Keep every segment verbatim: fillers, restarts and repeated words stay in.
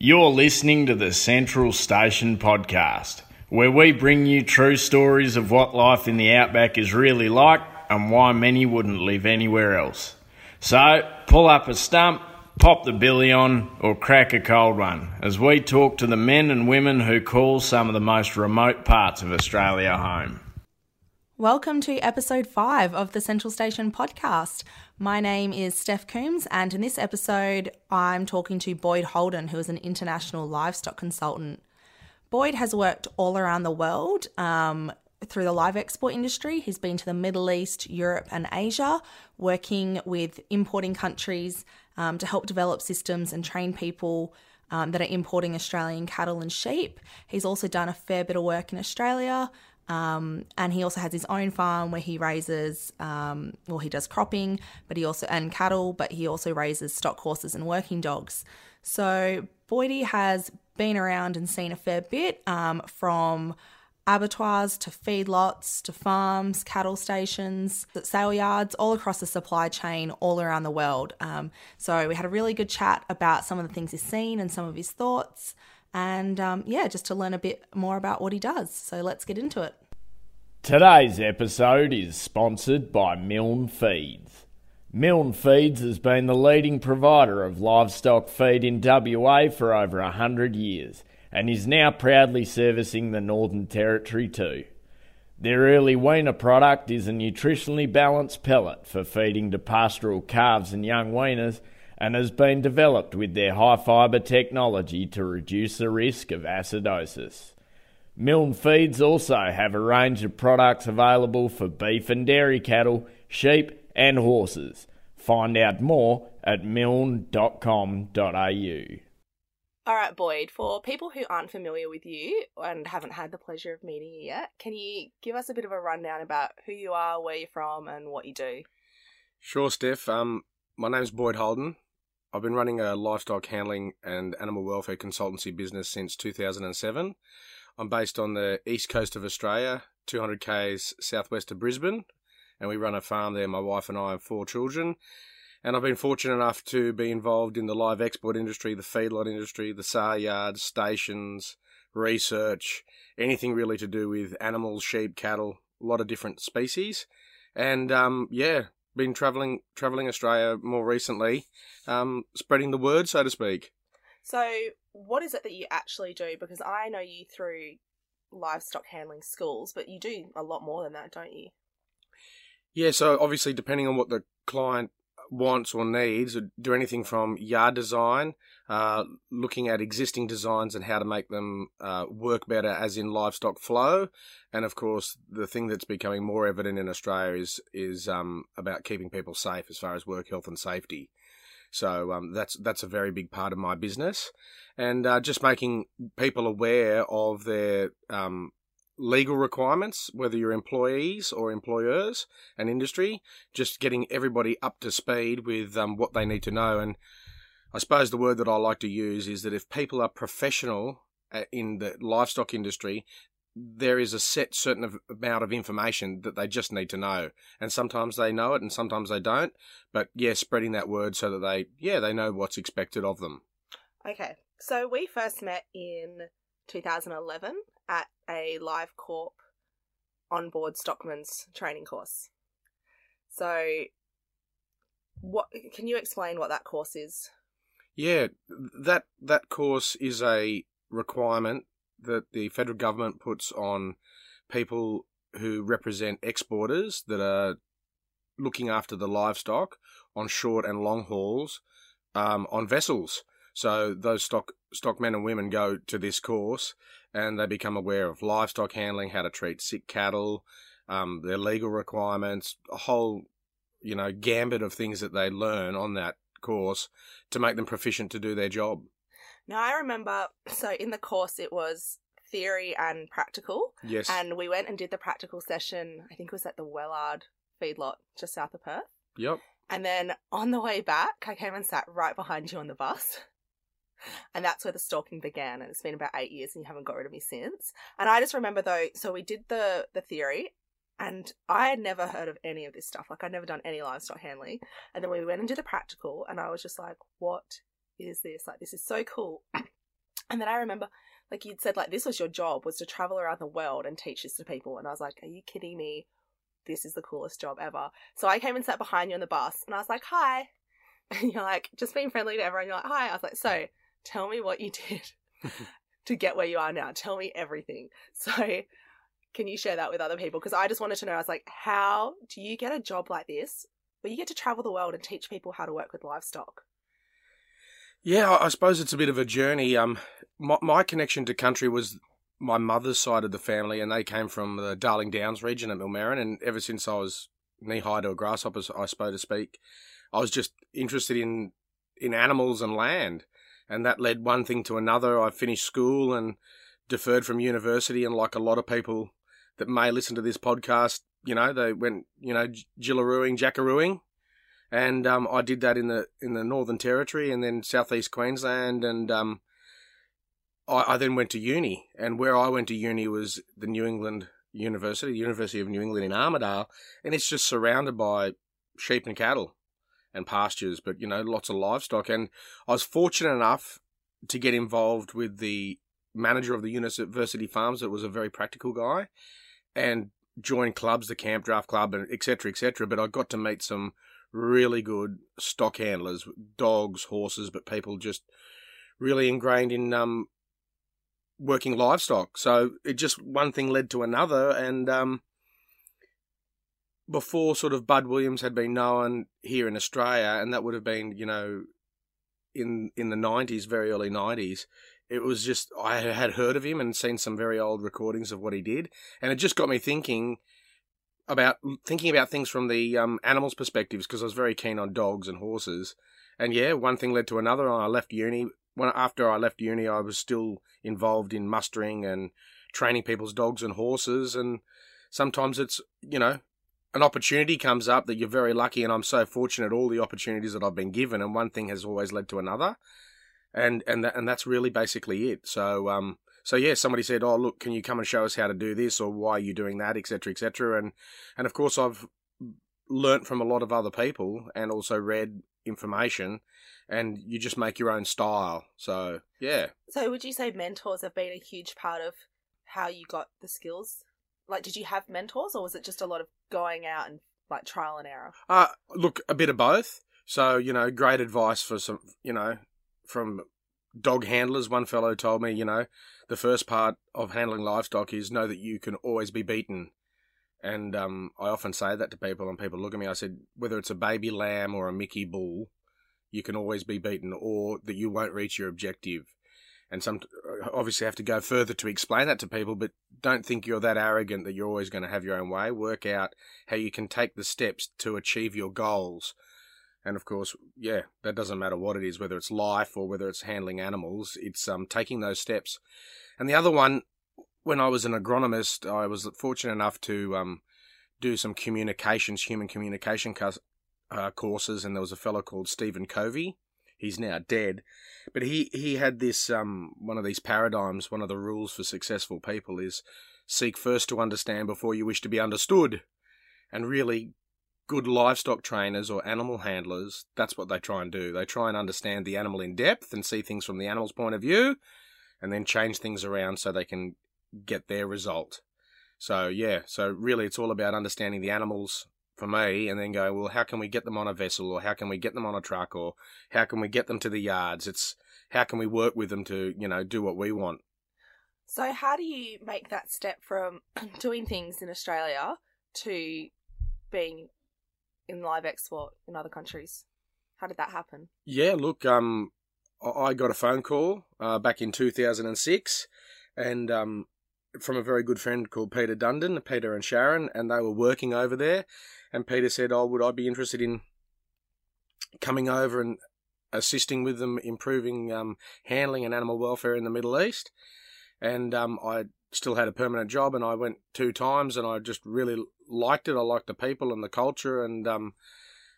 You're listening to the Central Station podcast, where we bring you true stories of what life in the outback is really like and why many wouldn't live anywhere else. So, pull up a stump, pop the billy on, or crack a cold one, as we talk to the men and women who call some of the most remote parts of Australia home. Welcome to episode five of the Central Station podcast. My name is Steph Coombs, and in this episode, I'm talking to Boyd Holden, who is an international livestock consultant. Boyd has worked all around the world um, through the live export industry. He's been to the Middle East, Europe, and Asia, working with importing countries um, to help develop systems and train people um, that are importing Australian cattle and sheep. He's also done a fair bit of work in Australia. Um, and he also has his own farm where he raises, um, well, he does cropping, but he also, and cattle, but he also raises stock horses and working dogs. So Boydie has been around and seen a fair bit, um, from abattoirs to feedlots to farms, cattle stations, sale yards, all across the supply chain, all around the world. Um, so we had a really good chat about some of the things he's seen and some of his thoughts. And um, yeah, just to learn a bit more about what he does. So let's get into it. Today's episode is sponsored by Milne Feeds. Milne Feeds has been the leading provider of livestock feed in W A for over one hundred years and is now proudly servicing the Northern Territory too. Their early weaner product is a nutritionally balanced pellet for feeding to pastoral calves and young weaners, and has been developed with their high-fibre technology to reduce the risk of acidosis. Milne Feeds also have a range of products available for beef and dairy cattle, sheep and horses. Find out more at milne dot com dot a u. All right, Boyd, for people who aren't familiar with you and haven't had the pleasure of meeting you yet, can you give us a bit of a rundown about who you are, where you're from and what you do? Sure, Steph. Um, my name's Boyd Holden. I've been running a livestock handling and animal welfare consultancy business since two thousand seven. I'm based on the east coast of Australia, two hundred k's southwest of Brisbane, and we run a farm there, my wife and I have four children. And I've been fortunate enough to be involved in the live export industry, the feedlot industry, the sale yards, stations, research, anything really to do with animals, sheep, cattle, a lot of different species. And um, yeah, been travelling travelling Australia more recently, um, spreading the word, so to speak. So what is it that you actually do? Because I know you through livestock handling schools, but you do a lot more than that, don't you? Yeah, so obviously depending on what the client wants or needs, do anything from yard design, uh, looking at existing designs and how to make them uh, work better as in livestock flow. And of course, the thing that's becoming more evident in Australia is is um, about keeping people safe as far as work health and safety. So um, that's that's a very big part of my business. And uh, just making people aware of their um, legal requirements, whether you're employees or employers and industry, just getting everybody up to speed with um, what they need to know. And I suppose the word that I like to use is that if people are professional in the livestock industry, there is a set certain amount of information that they just need to know. And sometimes they know it and sometimes they don't. But yeah, spreading that word so that they, yeah, they know what's expected of them. Okay. So we first met in two thousand eleven at a Live Corp onboard stockman's training course. So what can you explain what that course is? Yeah, that that course is a requirement that the federal government puts on people who represent exporters that are looking after the livestock on short and long hauls um, on vessels. So those stock stockmen and women go to this course and they become aware of livestock handling, how to treat sick cattle, um, their legal requirements, a whole, you know, gambit of things that they learn on that course to make them proficient to do their job. Now, I remember, so in the course it was theory and practical. Yes. And we went and did the practical session, I think it was at the Wellard feedlot just south of Perth. Yep. And then on the way back, I came and sat right behind you on the bus. And that's where the stalking began, and it's been about eight years and you haven't got rid of me since. And I just remember though, so we did the, the theory and I had never heard of any of this stuff. Like I'd never done any livestock handling. And then we went into the practical and I was just like, what is this? Like, this is so cool. And then I remember, like, you'd said, like, this was your job, was to travel around the world and teach this to people. And I was like, are you kidding me? This is the coolest job ever. So I came and sat behind you on the bus and I was like, hi. And you're like, just being friendly to everyone. You're like, hi. I was like, so tell me what you did to get where you are now. Tell me everything. So can you share that with other people? Because I just wanted to know, I was like, how do you get a job like this where you get to travel the world and teach people how to work with livestock? Yeah, I suppose it's a bit of a journey. Um, my, my connection to country was my mother's side of the family, and they came from the Darling Downs region at Milmarin, and ever since I was knee-high to a grasshopper, I suppose to speak, I was just interested in, in animals and land, and that led one thing to another. I finished school and deferred from university, and like a lot of people that may listen to this podcast, you know, they went, you know, Jillarooing, Jackarooing. And um, I did that in the in the Northern Territory and then Southeast Queensland, and um, I, I then went to uni. And where I went to uni was the New England University, the University of New England in Armidale, and it's just surrounded by sheep and cattle and pastures, but, you know, lots of livestock. And I was fortunate enough to get involved with the manager of the university farms that was a very practical guy, and joined clubs, the Camp Draft Club, and et cetera, et cetera. But I got to meet some really good stock handlers, dogs, horses, but people just really ingrained in um, working livestock. So it just one thing led to another. And um, before sort of Bud Williams had been known here in Australia, and that would have been, you know, in in the nineties, very early nineties, it was just, I had heard of him and seen some very old recordings of what he did. And it just got me thinking about thinking about things from the um, animals' perspectives, because I was very keen on dogs and horses. And yeah, one thing led to another, and I left uni. When, after I left uni, I was still involved in mustering and training people's dogs and horses. And sometimes it's, you know, an opportunity comes up that you're very lucky, and I'm so fortunate, all the opportunities that I've been given, and one thing has always led to another. And and th- and that's really basically it. So, um, So, yeah, somebody said, oh, look, can you come and show us how to do this, or why are you doing that, et cetera, et cetera. And, and of course, I've learnt from a lot of other people and also read information, and you just make your own style. So, yeah. So would you say mentors have been a huge part of how you got the skills? Like, did you have mentors, or was it just a lot of going out and, like, trial and error? Uh, look, a bit of both. So, you know, great advice for some, you know, from dog handlers. One fellow told me, you know, the first part of handling livestock is know that you can always be beaten. And um, I often say that to people, and people look at me. I said, whether it's a baby lamb or a Mickey bull, you can always be beaten, or that you won't reach your objective. And some obviously have to go further to explain that to people, but don't think you're that arrogant that you're always going to have your own way. Work out how you can take the steps to achieve your goals. And of course, yeah, that doesn't matter what it is, whether it's life or whether it's handling animals, it's um, taking those steps. And the other one, when I was an agronomist, I was fortunate enough to um, do some communications, human communication cus- uh, courses, and there was a fellow called Stephen Covey. He's now dead, but he, he had this, um, one of these paradigms, one of the rules for successful people is seek first to understand before you wish to be understood. And really, good livestock trainers or animal handlers, that's what they try and do. They try and understand the animal in depth and see things from the animal's point of view, and then change things around so they can get their result. So, yeah, so really it's all about understanding the animals for me, and then go, well, how can we get them on a vessel, or how can we get them on a truck, or how can we get them to the yards? It's how can we work with them to, you know, do what we want. So how do you make that step from doing things in Australia to being in live export in other countries? How did that happen? Yeah, look, um, I got a phone call uh, back in two thousand six, and um, from a very good friend called Peter Dundon, Peter and Sharon, and they were working over there. And Peter said, oh, would I be interested in coming over and assisting with them, improving um, handling and animal welfare in the Middle East? And um, I still had a permanent job, and I went two times, and I just really liked it. I liked the people and the culture, and um,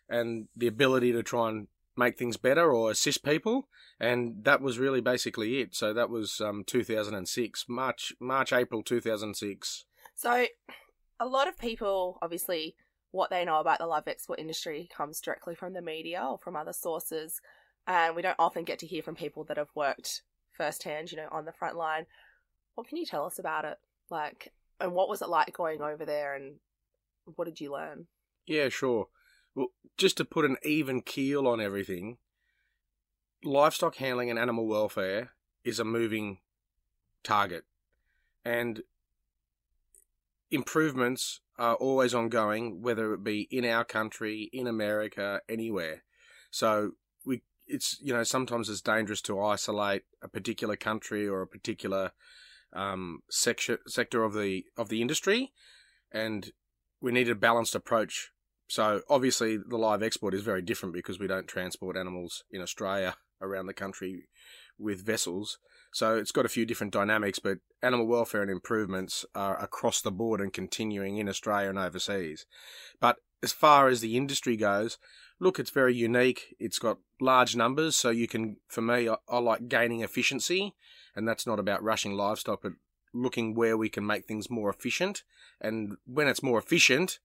and the ability to try and make things better or assist people. And that was really basically it. So that was um, two thousand six, March, March, April two thousand six. So a lot of people, obviously, what they know about the live export industry comes directly from the media or from other sources. And we don't often get to hear from people that have worked firsthand, you know, on the front line. What can you tell us about it? Like, and what was it like going over there, and what did you learn? Yeah, sure. Well, just to put an even keel on everything, livestock handling and animal welfare is a moving target, and improvements are always ongoing, whether it be in our country, in America, anywhere. So we, it's, you know, sometimes it's dangerous to isolate a particular country or a particular um, section, sector of the of the industry, and we need a balanced approach. So obviously the live export is very different because we don't transport animals in Australia around the country with vessels. So it's got a few different dynamics, but animal welfare and improvements are across the board and continuing in Australia and overseas. But as far as the industry goes, look, it's very unique. It's got large numbers, so you can, for me, I, I like gaining efficiency, and that's not about rushing livestock, but looking where we can make things more efficient. And when it's more efficient,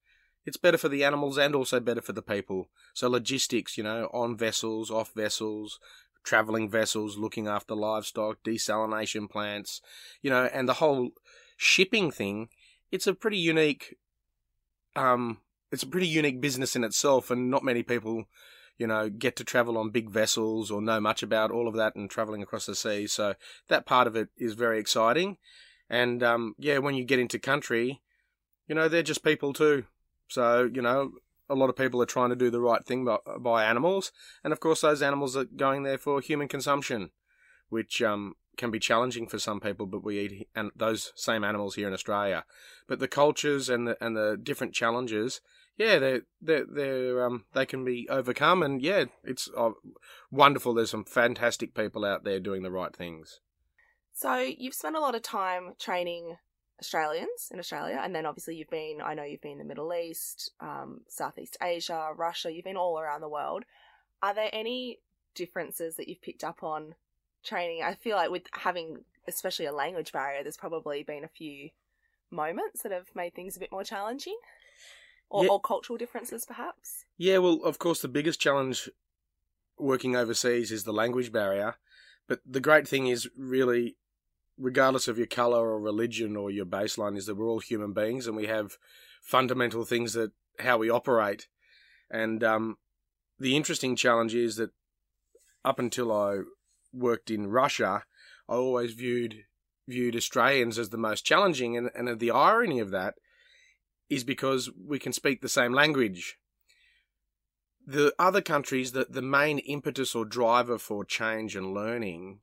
it's better for the animals and also better for the people. So logistics, you know, on vessels, off vessels, travelling vessels, looking after livestock, desalination plants, you know, and the whole shipping thing. It's a pretty unique, um, it's a pretty unique business in itself, and not many people, you know, get to travel on big vessels or know much about all of that and travelling across the sea. So that part of it is very exciting. And um, yeah, when you get into country, you know, they're just people too. So, you know, a lot of people are trying to do the right thing by, by animals. And, of course, those animals are going there for human consumption, which um, can be challenging for some people, but we eat and those same animals here in Australia. But the cultures and the, and the different challenges, yeah, they're, they're, they're, um, they can be overcome. And, yeah, it's uh, wonderful. There's some fantastic people out there doing the right things. So you've spent a lot of time training Australians in Australia, and then obviously you've been, I know you've been in the Middle East, um, Southeast Asia, Russia, you've been all around the world. Are there any differences that you've picked up on training? I feel like with having, especially a language barrier, there's probably been a few moments that have made things a bit more challenging, or, yeah. or cultural differences perhaps? Yeah, well, of course the biggest challenge working overseas is the language barrier, but the great thing is really, regardless of your colour or religion or your baseline, is that we're all human beings and we have fundamental things that how we operate. And um, the interesting challenge is that up until I worked in Russia, I always viewed viewed Australians as the most challenging. And, and the irony of that is because we can speak the same language. The other countries, the, the main impetus or driver for change and learning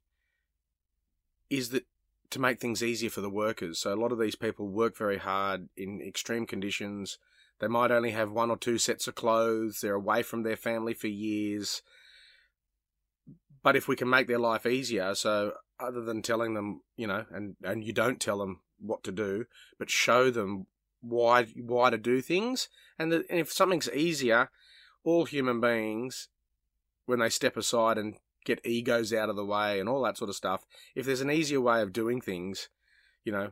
is that to make things easier for the workers. So a lot of these people work very hard in extreme conditions. They might only have one or two sets of clothes. They're away from their family for years. But if we can make their life easier, so other than telling them, you know, and, and you don't tell them what to do, but show them why why to do things. And, the, and if something's easier, all human beings, when they step aside and get egos out of the way and all that sort of stuff, if there's an easier way of doing things, you know,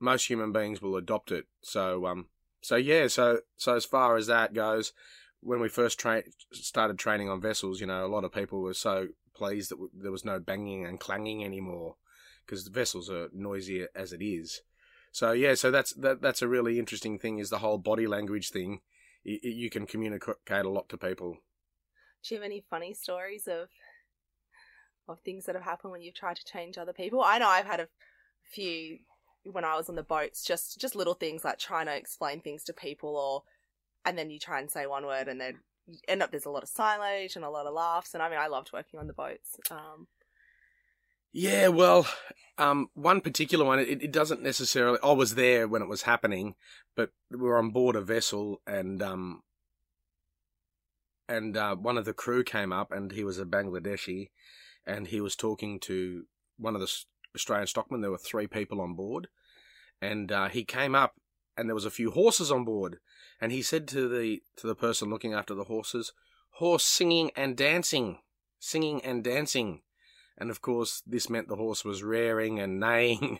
most human beings will adopt it. So, um, so yeah, so, so as far as that goes, when we first tra- started training on vessels, you know, a lot of people were so pleased that w- there was no banging and clanging anymore because the vessels are noisier as it is. So yeah, so that's, that, that's a really interesting thing, is the whole body language thing. It, it, you can communicate a lot to people. Do you have any funny stories of of things that have happened when you've tried to change other people? I know I've had a few when I was on the boats, just, just little things like trying to explain things to people, or, and then you try and say one word and then you end up, there's a lot of silage and a lot of laughs. And I mean, I loved working on the boats. Um, yeah, well, um, one particular one, it, it doesn't necessarily, I was there when it was happening, but we were on board a vessel, and, um, and, uh, one of the crew came up, and he was a Bangladeshi, and he was talking to one of the Australian stockmen. There were three people on board. And uh, he came up, and there was a few horses on board. And he said to the to the person looking after the horses, "Horse singing and dancing, singing and dancing." And, of course, this meant the horse was rearing and neighing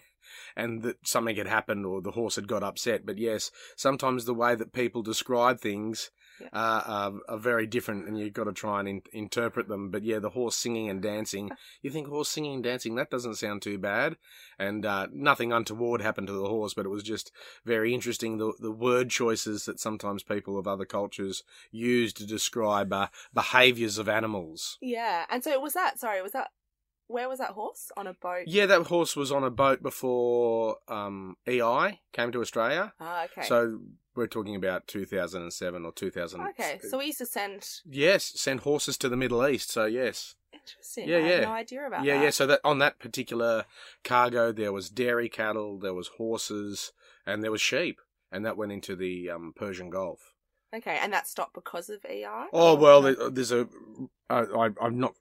and that something had happened or the horse had got upset. But, yes, sometimes the way that people describe things yeah. uh, are, are very different, and you've got to try and in, interpret them. But yeah, the horse singing and dancing, you think horse singing and dancing, that doesn't sound too bad. And uh, nothing untoward happened to the horse, but it was just very interesting, the, the word choices that sometimes people of other cultures use to describe uh, behaviours of animals. Yeah, and so it was that, sorry, was that... Where was that horse? On a boat? Yeah, that horse was on a boat before um, E I came to Australia. Ah, okay. So we're talking about two thousand seven or two thousand. Okay, so we used to send... Yes, send horses to the Middle East, so yes. Interesting. Yeah, I yeah. had no idea about yeah, that. Yeah, yeah, so that on that particular cargo there was dairy cattle, there was horses, and there was sheep, and that went into the um, Persian Gulf. Okay, and that stopped because of E I? Oh, well, there's a... Uh, I, I'm not...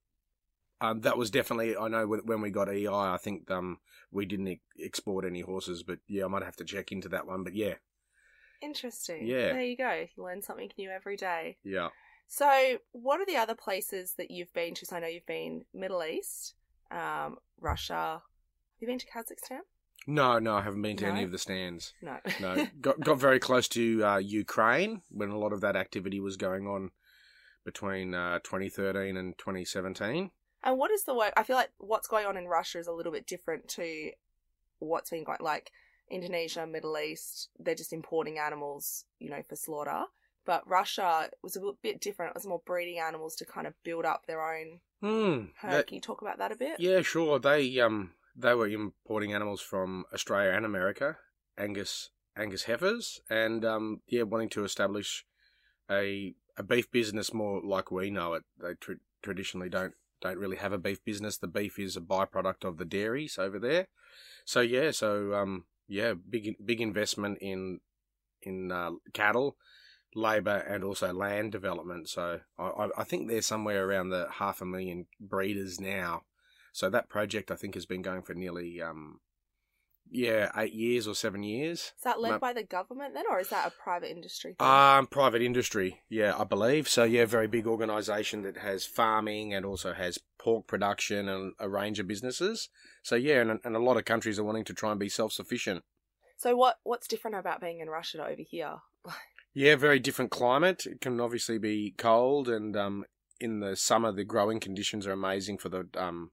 Um, that was definitely, I know when we got E I, I think um, we didn't e- export any horses, but yeah, I might have to check into that one, but yeah. Interesting. Yeah. There you go. You learn something new every day. Yeah. So what are the other places that you've been to? So I know you've been Middle East, um, Russia. Have you been to Kazakhstan? No, no, I haven't been to no? any of the stands. No. No. Got, got very close to uh, Ukraine when a lot of that activity was going on between uh, twenty thirteen and twenty seventeen. And what is the work? I feel like what's going on in Russia is a little bit different to what's been going, like Indonesia, Middle East. They're just importing animals, you know, for slaughter. But Russia was a bit different. It was more breeding animals to kind of build up their own mm, herd. That, Can you talk about that a bit? Yeah, sure. They um they were importing animals from Australia and America, Angus Angus heifers, and um yeah, wanting to establish a a beef business more like we know it. They tr- traditionally don't. don't really have a beef business. The beef is a byproduct of the dairies over there. So yeah, so um, yeah, big big investment in in uh, cattle, labour, and also land development. So I, I think they're somewhere around the half a million breeders now. So that project I think has been going for nearly um, yeah eight years or seven years. Is that led but, by the government then, or is that a private industry thing? Um, private industry, yeah, I believe. So yeah, very big organisation that has farming and also has pork production and a range of businesses. So yeah, and, and a lot of countries are wanting to try and be self-sufficient. So what what's different about being in Russia to over here? Yeah, very different climate. It can obviously be cold, and um, in the summer the growing conditions are amazing for the um.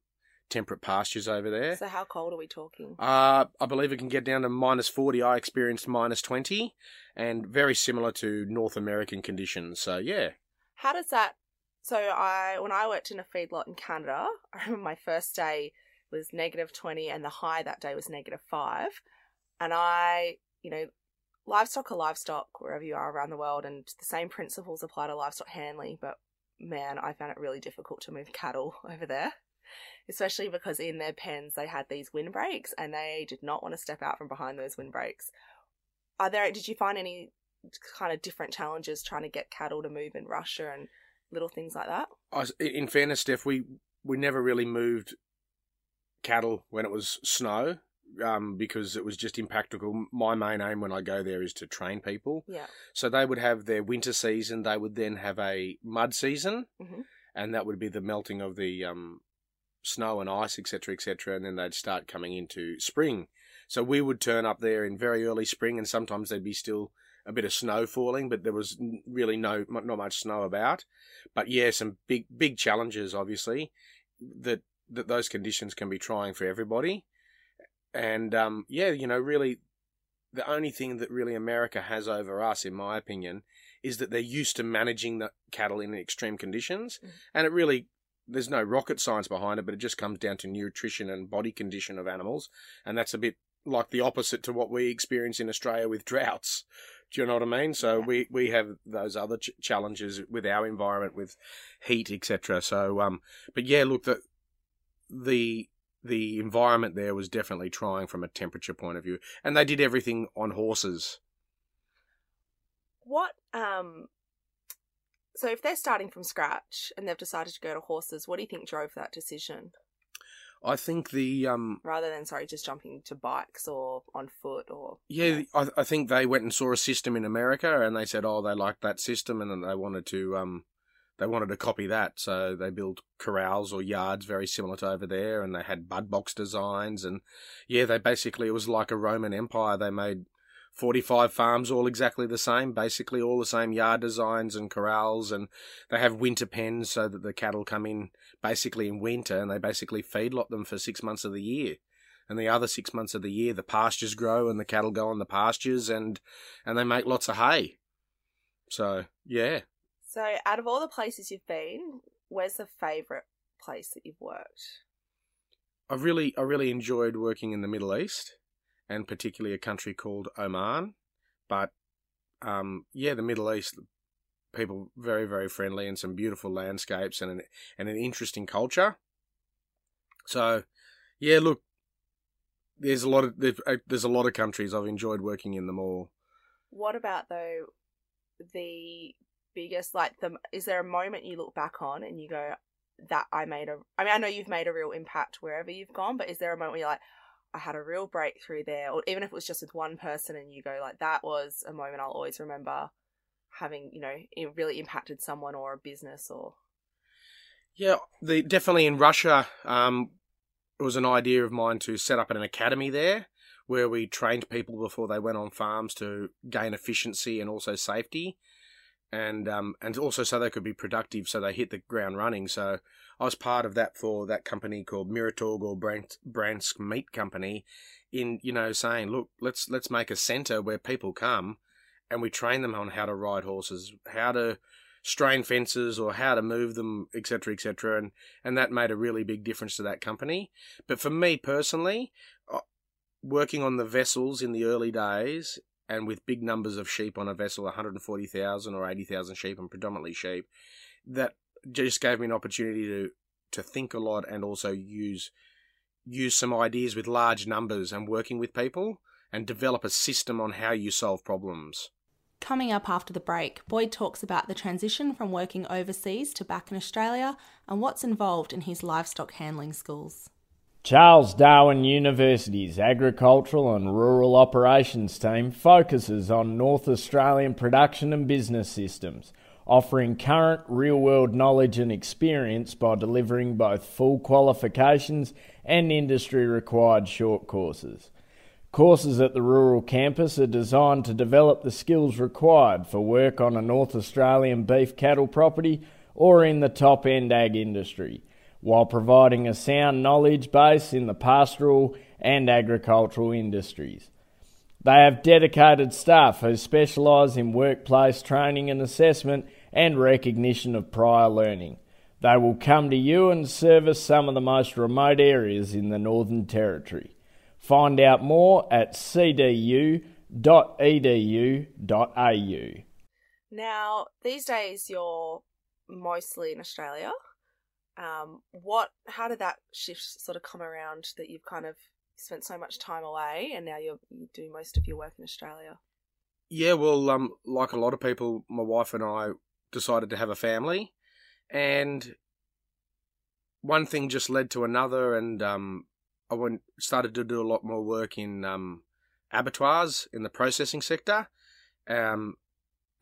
temperate pastures over there. So how cold are we talking? Uh, I believe it can get down to minus forty. I experienced minus twenty, and very similar to North American conditions. So, yeah. How does that... So, I when I worked in a feedlot in Canada, I remember my first day was negative twenty, and the high that day was negative five. And I, you know, livestock are livestock wherever you are around the world, and the same principles apply to livestock handling, but, man, I found it really difficult to move cattle over there. Especially because in their pens they had these windbreaks, and they did not want to step out from behind those windbreaks. Are there? Did you find any kind of different challenges trying to get cattle to move in Russia and little things like that? I, in fairness, Steph, we we never really moved cattle when it was snow um, because it was just impractical. My main aim when I go there is to train people. Yeah. So they would have their winter season. They would then have a mud season, mm-hmm. and that would be the melting of the um. snow and ice, et cetera, et cetera, and then they'd start coming into spring. So we would turn up there in very early spring, and sometimes there'd be still a bit of snow falling, but there was really no not much snow about. But yeah, some big big challenges, obviously, that that those conditions can be trying for everybody. And um, yeah, you know, really, the only thing that really America has over us, in my opinion, is that they're used to managing the cattle in extreme conditions, mm. and it really. There's no rocket science behind it, but it just comes down to nutrition and body condition of animals. And that's a bit like the opposite to what we experience in Australia with droughts. Do you know what I mean? So yeah. we, we have those other ch- challenges with our environment, with heat, et cetera. So, um, but yeah, look, the, the, the environment there was definitely trying from a temperature point of view, and they did everything on horses. What, um, So if they're starting from scratch and they've decided to go to horses, what do you think drove that decision? I think the... Um, Rather than, sorry, just jumping to bikes or on foot or... Yeah, you know. I, I think they went and saw a system in America, and they said, oh, they liked that system, and then they wanted to um, they wanted to copy that. So they built corrals or yards very similar to over there, and they had bud box designs. And yeah, they basically, it was like a Roman Empire. They made forty-five farms, all exactly the same, basically all the same yard designs and corrals, and they have winter pens so that the cattle come in basically in winter, and they basically feedlot them for six months of the year. And the other six months of the year, the pastures grow and the cattle go on the pastures, and and they make lots of hay. So, yeah. So, out of all the places you've been, where's the favourite place that you've worked? I really, I really enjoyed working in the Middle East, and particularly a country called Oman. But, um, yeah, the Middle East, people very, very friendly, and some beautiful landscapes, and an, and an interesting culture. So, yeah, look. There's a lot of there's a lot of countries. I've enjoyed working in them all. What about though the biggest, like, the is there a moment you look back on and you go that I made a I mean I know you've made a real impact wherever you've gone, but is there a moment where you're like, I had a real breakthrough there, or even if it was just with one person and you go like, that was a moment I'll always remember, having, you know, it really impacted someone or a business or? Yeah, the definitely in Russia. Um, It was an idea of mine to set up an academy there where we trained people before they went on farms to gain efficiency and also safety, and um, and also so they could be productive, so they hit the ground running. So I was part of that for that company called Miratorg, or Bransk Meat Company, in, you know, saying, look, let's let's make a centre where people come and we train them on how to ride horses, how to strain fences, or how to move them, et cetera, et cetera, and and that made a really big difference to that company. But for me personally, working on the vessels in the early days and with big numbers of sheep on a vessel, one hundred forty thousand or eighty thousand sheep, and predominantly sheep, that just gave me an opportunity to to think a lot, and also use use some ideas with large numbers and working with people, and develop a system on how you solve problems. Coming up after the break, Boyd talks about the transition from working overseas to back in Australia, and what's involved in his livestock handling schools. Charles Darwin University's Agricultural and Rural Operations team focuses on North Australian production and business systems, offering current real-world knowledge and experience by delivering both full qualifications and industry-required short courses. Courses at the rural campus are designed to develop the skills required for work on a North Australian beef cattle property or in the top-end ag industry, while providing a sound knowledge base in the pastoral and agricultural industries. They have dedicated staff who specialise in workplace training and assessment and recognition of prior learning. They will come to you and service some of the most remote areas in the Northern Territory. Find out more at c d u dot e d u dot a u. Now, these days you're mostly in Australia. Um, what? How did that shift sort of come around, that you've kind of spent so much time away and now you're, you do most of your work in Australia? Yeah, well, um, like a lot of people, my wife and I decided to have a family, and one thing just led to another, and um. I went, started to do a lot more work in um, abattoirs in the processing sector, um,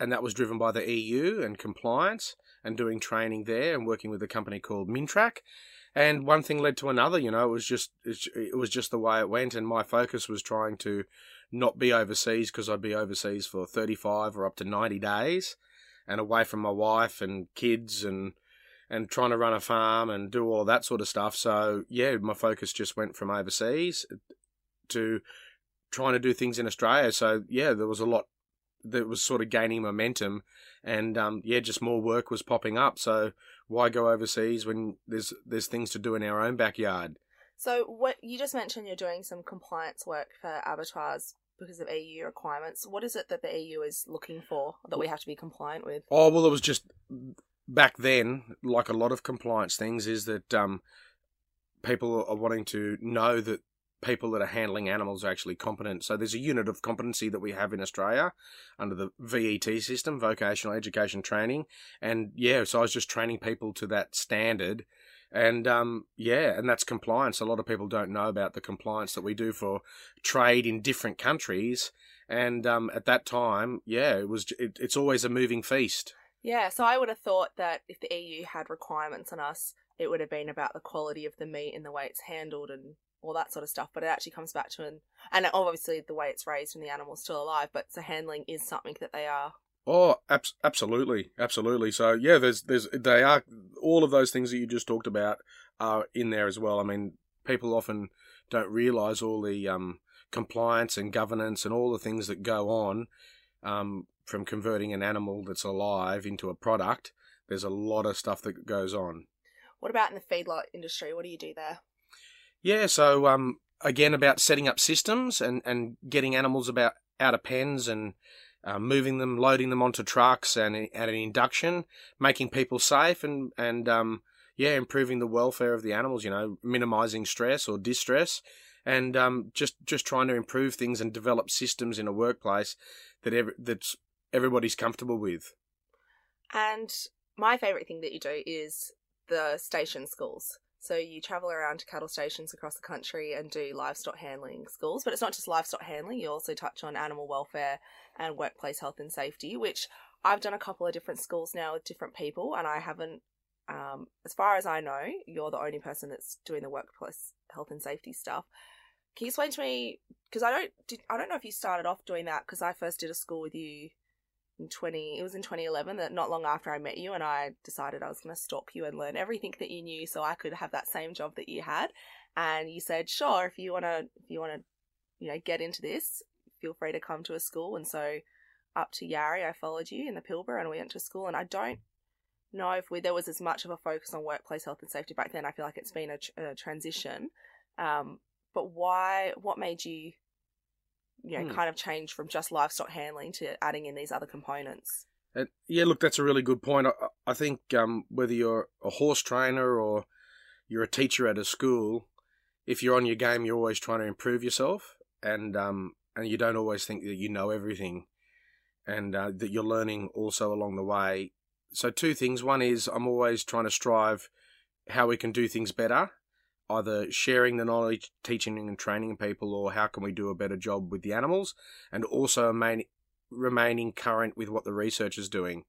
and that was driven by the E U and compliance, and doing training there and working with a company called Mintrac. And one thing led to another, you know, it was just it was just the way it went, and my focus was trying to not be overseas, because I'd be overseas for thirty-five or up to ninety days and away from my wife and kids, and and trying to run a farm and do all that sort of stuff. So, yeah, my focus just went from overseas to trying to do things in Australia. So, yeah, there was a lot that was sort of gaining momentum, and, um, yeah, just more work was popping up. So why go overseas when there's there's things to do in our own backyard? So what you just mentioned, you're doing some compliance work for abattoirs because of E U requirements. What is it that the E U is looking for that we have to be compliant with? Oh, well, it was just... Back then, like a lot of compliance things, is that um, people are wanting to know that people that are handling animals are actually competent. So there's a unit of competency that we have in Australia under the V E T system, Vocational Education Training. And, yeah, so I was just training people to that standard. And, um, yeah, and that's compliance. A lot of people don't know about the compliance that we do for trade in different countries. And um, at that time, yeah, it was. It, it's always a moving feast. Yeah, so I would have thought that if the E U had requirements on us, it would have been about the quality of the meat and the way it's handled and all that sort of stuff, but it actually comes back to an, and obviously the way it's raised and the animal's still alive, but so handling is something that they are. Oh, ab- absolutely, absolutely. So yeah, there's there's they are, all of those things that you just talked about are in there as well. I mean, people often don't realise all the um, compliance and governance and all the things that go on um, from converting an animal that's alive into a product. There's a lot of stuff that goes on. What about in the feedlot industry? What do you do there? Yeah, so um, again, about setting up systems and, and getting animals about out of pens and uh, moving them, loading them onto trucks and at an induction, making people safe and, and um, yeah, improving the welfare of the animals, you know, minimising stress or distress and um, just, just trying to improve things and develop systems in a workplace that every, that's, everybody's comfortable with. And my favourite thing that you do is the station schools. So you travel around to cattle stations across the country and do livestock handling schools, but it's not just livestock handling. You also touch on animal welfare and workplace health and safety, which I've done a couple of different schools now with different people, and I haven't, um, as far as I know, you're the only person that's doing the workplace health and safety stuff. Can you explain to me, because I don't, did, I don't know if you started off doing that, because I first did a school with you in twenty, it was in twenty eleven, that not long after I met you, and I decided I was going to stalk you and learn everything that you knew so I could have that same job that you had. And you said, sure, if you want to, if you want to, you know, get into this, feel free to come to a school. And so up to Yarrie, I followed you in the Pilbara and we went to school. And I don't know if we, there was as much of a focus on workplace health and safety back then. I feel like it's been a, a transition. Um, but why, what made you, you know, hmm. kind of change from just livestock handling to adding in these other components? Uh, yeah, look, that's a really good point. I, I think um, whether you're a horse trainer or you're a teacher at a school, if you're on your game, you're always trying to improve yourself, and um, and you don't always think that you know everything, and uh, that you're learning also along the way. So two things. One is I'm always trying to strive how we can do things better, either sharing the knowledge, teaching and training people, or how can we do a better job with the animals, and also remain, remaining current with what the research is doing.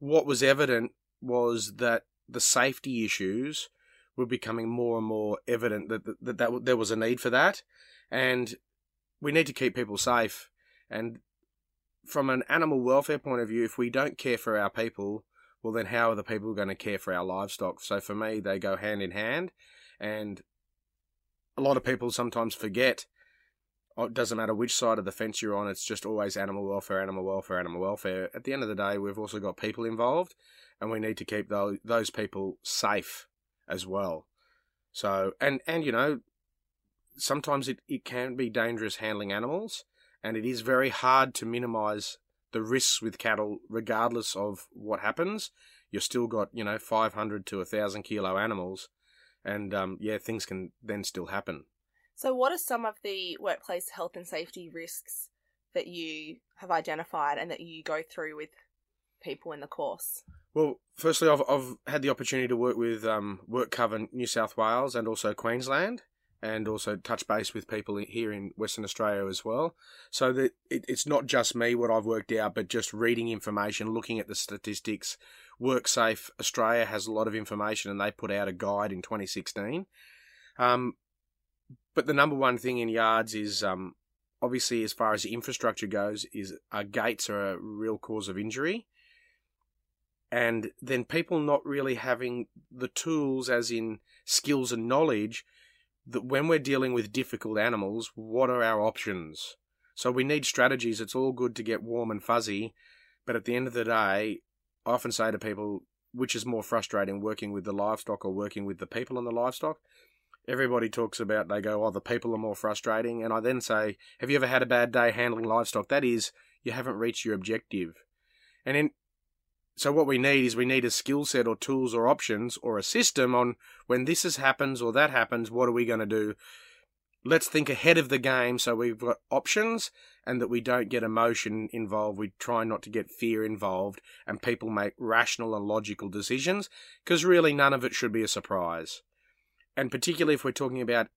What was evident was that the safety issues were becoming more and more evident, that, that, that, that there was a need for that, and we need to keep people safe. And from an animal welfare point of view, if we don't care for our people, well then how are the people going to care for our livestock? So for me, they go hand in hand. And a lot of people sometimes forget, oh, it doesn't matter which side of the fence you're on, it's just always animal welfare, animal welfare, animal welfare. At the end of the day, we've also got people involved, and we need to keep those, those people safe as well. So, and, and you know, sometimes it, it can be dangerous handling animals, and it is very hard to minimise the risks with cattle regardless of what happens. You've still got, you know, five hundred to one thousand kilo animals. And, um, yeah, things can then still happen. So what are some of the workplace health and safety risks that you have identified and that you go through with people in the course? Well, firstly, I've, I've had the opportunity to work with um, WorkCover New South Wales and also Queensland, and also touch base with people here in Western Australia as well. So that it, it's not just me what I've worked out, but just reading information, looking at the statistics. WorkSafe Australia has a lot of information, and they put out a guide in twenty sixteen. Um, but the number one thing in yards is, um, obviously, as far as the infrastructure goes, is our gates are a real cause of injury. And then people not really having the tools, as in skills and knowledge, that when we're dealing with difficult animals, what are our options? So we need strategies. It's all good to get warm and fuzzy, but at the end of the day, I often say to people, which is more frustrating, working with the livestock or working with the people on the livestock? Everybody talks about, they go, oh, the people are more frustrating. And I then say, have you ever had a bad day handling livestock? That is, you haven't reached your objective. And in, so what we need is we need a skill set or tools or options or a system on when this is happens or that happens, what are we going to do? Let's think ahead of the game so we've got options, and that we don't get emotion involved. We try not to get fear involved, and people make rational and logical decisions, because really none of it should be a surprise. And particularly if we're talking about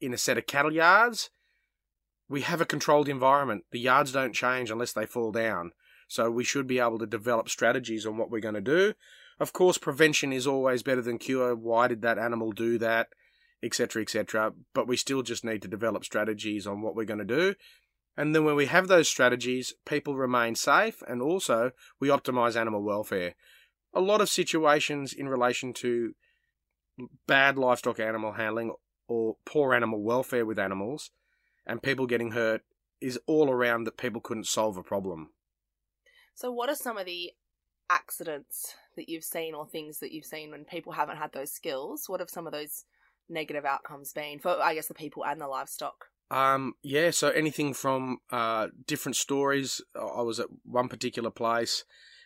in a set of cattle yards, we have a controlled environment. The yards don't change unless they fall down. So we should be able to develop strategies on what we're going to do. Of course, prevention is always better than cure. Why did that animal do that? etc, et cetera. But we still just need to develop strategies on what we're going to do. And then when we have those strategies, people remain safe, and also we optimise animal welfare. A lot of situations in relation to bad livestock animal handling or poor animal welfare with animals and people getting hurt is all around that people couldn't solve a problem. So what are some of the accidents that you've seen or things that you've seen when people haven't had those skills? What have some of those negative outcomes been for, I guess, the people and the livestock? Um, yeah, so anything from uh, different stories. I was at one particular place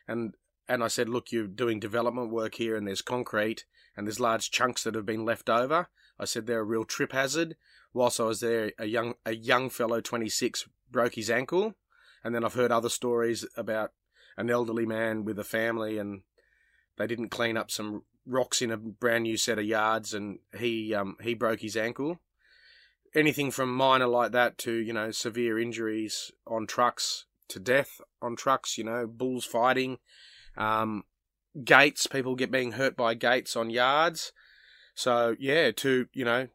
and and I said, look, you're doing development work here and there's concrete and there's large chunks that have been left over. I said they're a real trip hazard. Whilst I was there, a young a young fellow, twenty-six, broke his ankle. And then I've heard other stories about an elderly man with a family and they didn't clean up some rocks in a brand new set of yards and he um, he broke his ankle. Anything from minor like that to, you know, severe injuries on trucks, to death on trucks, you know, bulls fighting, um, gates, people get being hurt by gates on yards. So, yeah, to, you know,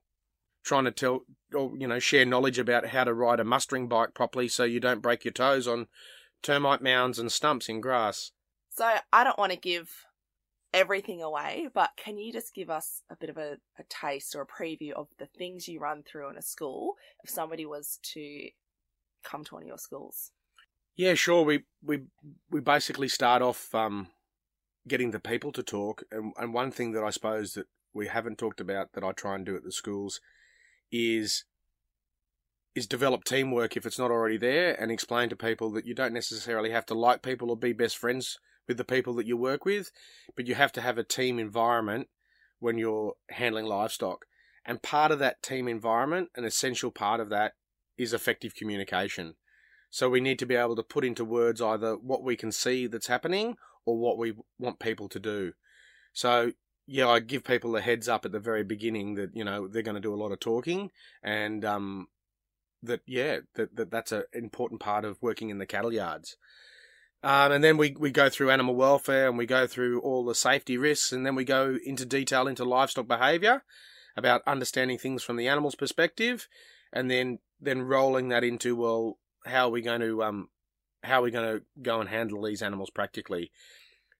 trying to tell or, you know, share knowledge about how to ride a mustering bike properly so you don't break your toes on termite mounds and stumps in grass. So I don't want to give everything away, but can you just give us a bit of a, a taste or a preview of the things you run through in a school if somebody was to come to one of your schools? Yeah, sure. We we we basically start off um, getting the people to talk, and, and one thing that I suppose that we haven't talked about that I try and do at the schools is is develop teamwork if it's not already there, and explain to people that you don't necessarily have to like people or be best friends with the people that you work with, but you have to have a team environment when you're handling livestock. And part of that team environment, an essential part of that, is effective communication. So we need to be able to put into words either what we can see that's happening or what we want people to do. So, yeah, I give people a heads up at the very beginning that, you know, they're going to do a lot of talking and um, that, yeah, that, that that's an important part of working in the cattle yards. Um, and then we, we go through animal welfare and we go through all the safety risks, and then we go into detail into livestock behaviour about understanding things from the animal's perspective, and then, then rolling that into, well, how are we going to um how are we going to go and handle these animals practically.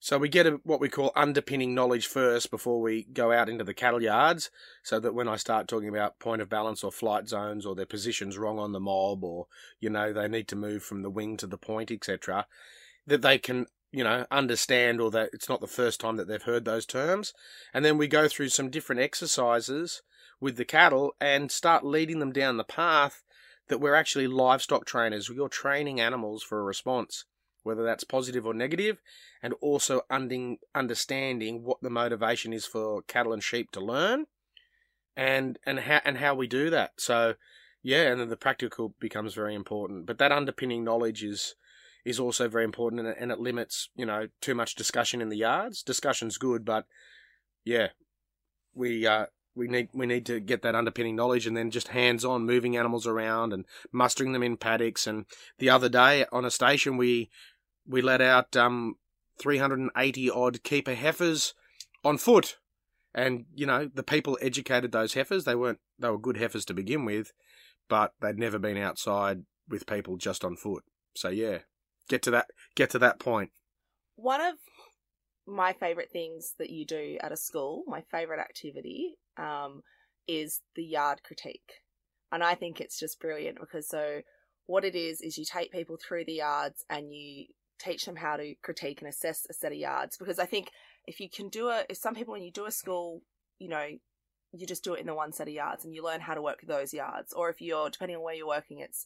So we get a, what we call underpinning knowledge first before we go out into the cattle yards, so that when I start talking about point of balance or flight zones or their position's wrong on the mob, or, you know, they need to move from the wing to the point, et cetera, that they can, you know, understand, or that it's not the first time that they've heard those terms. And then we go through some different exercises with the cattle and start leading them down the path that we're actually livestock trainers. You're training animals for a response, whether that's positive or negative, and also understanding what the motivation is for cattle and sheep to learn, and and how and how we do that. So, yeah, and then the practical becomes very important. But that underpinning knowledge is is also very important, and it, and it limits, you know, too much discussion in the yards. Discussion's good, but yeah, we uh, we need we need to get that underpinning knowledge, and then just hands-on moving animals around and mustering them in paddocks. And the other day on a station, we we let out um, three hundred eighty odd keeper heifers on foot, and, you know, the people educated those heifers. They weren't they were good heifers to begin with, but they'd never been outside with people just on foot. So yeah. Get to that. Get to that point. One of my favourite things that you do at a school, my favourite activity, um, is the yard critique, and I think it's just brilliant because so what it is is you take people through the yards and you teach them how to critique and assess a set of yards. Because I think if you can do it, if some people when you do a school, you know, you just do it in the one set of yards and you learn how to work those yards, or if you're depending on where you're working, it's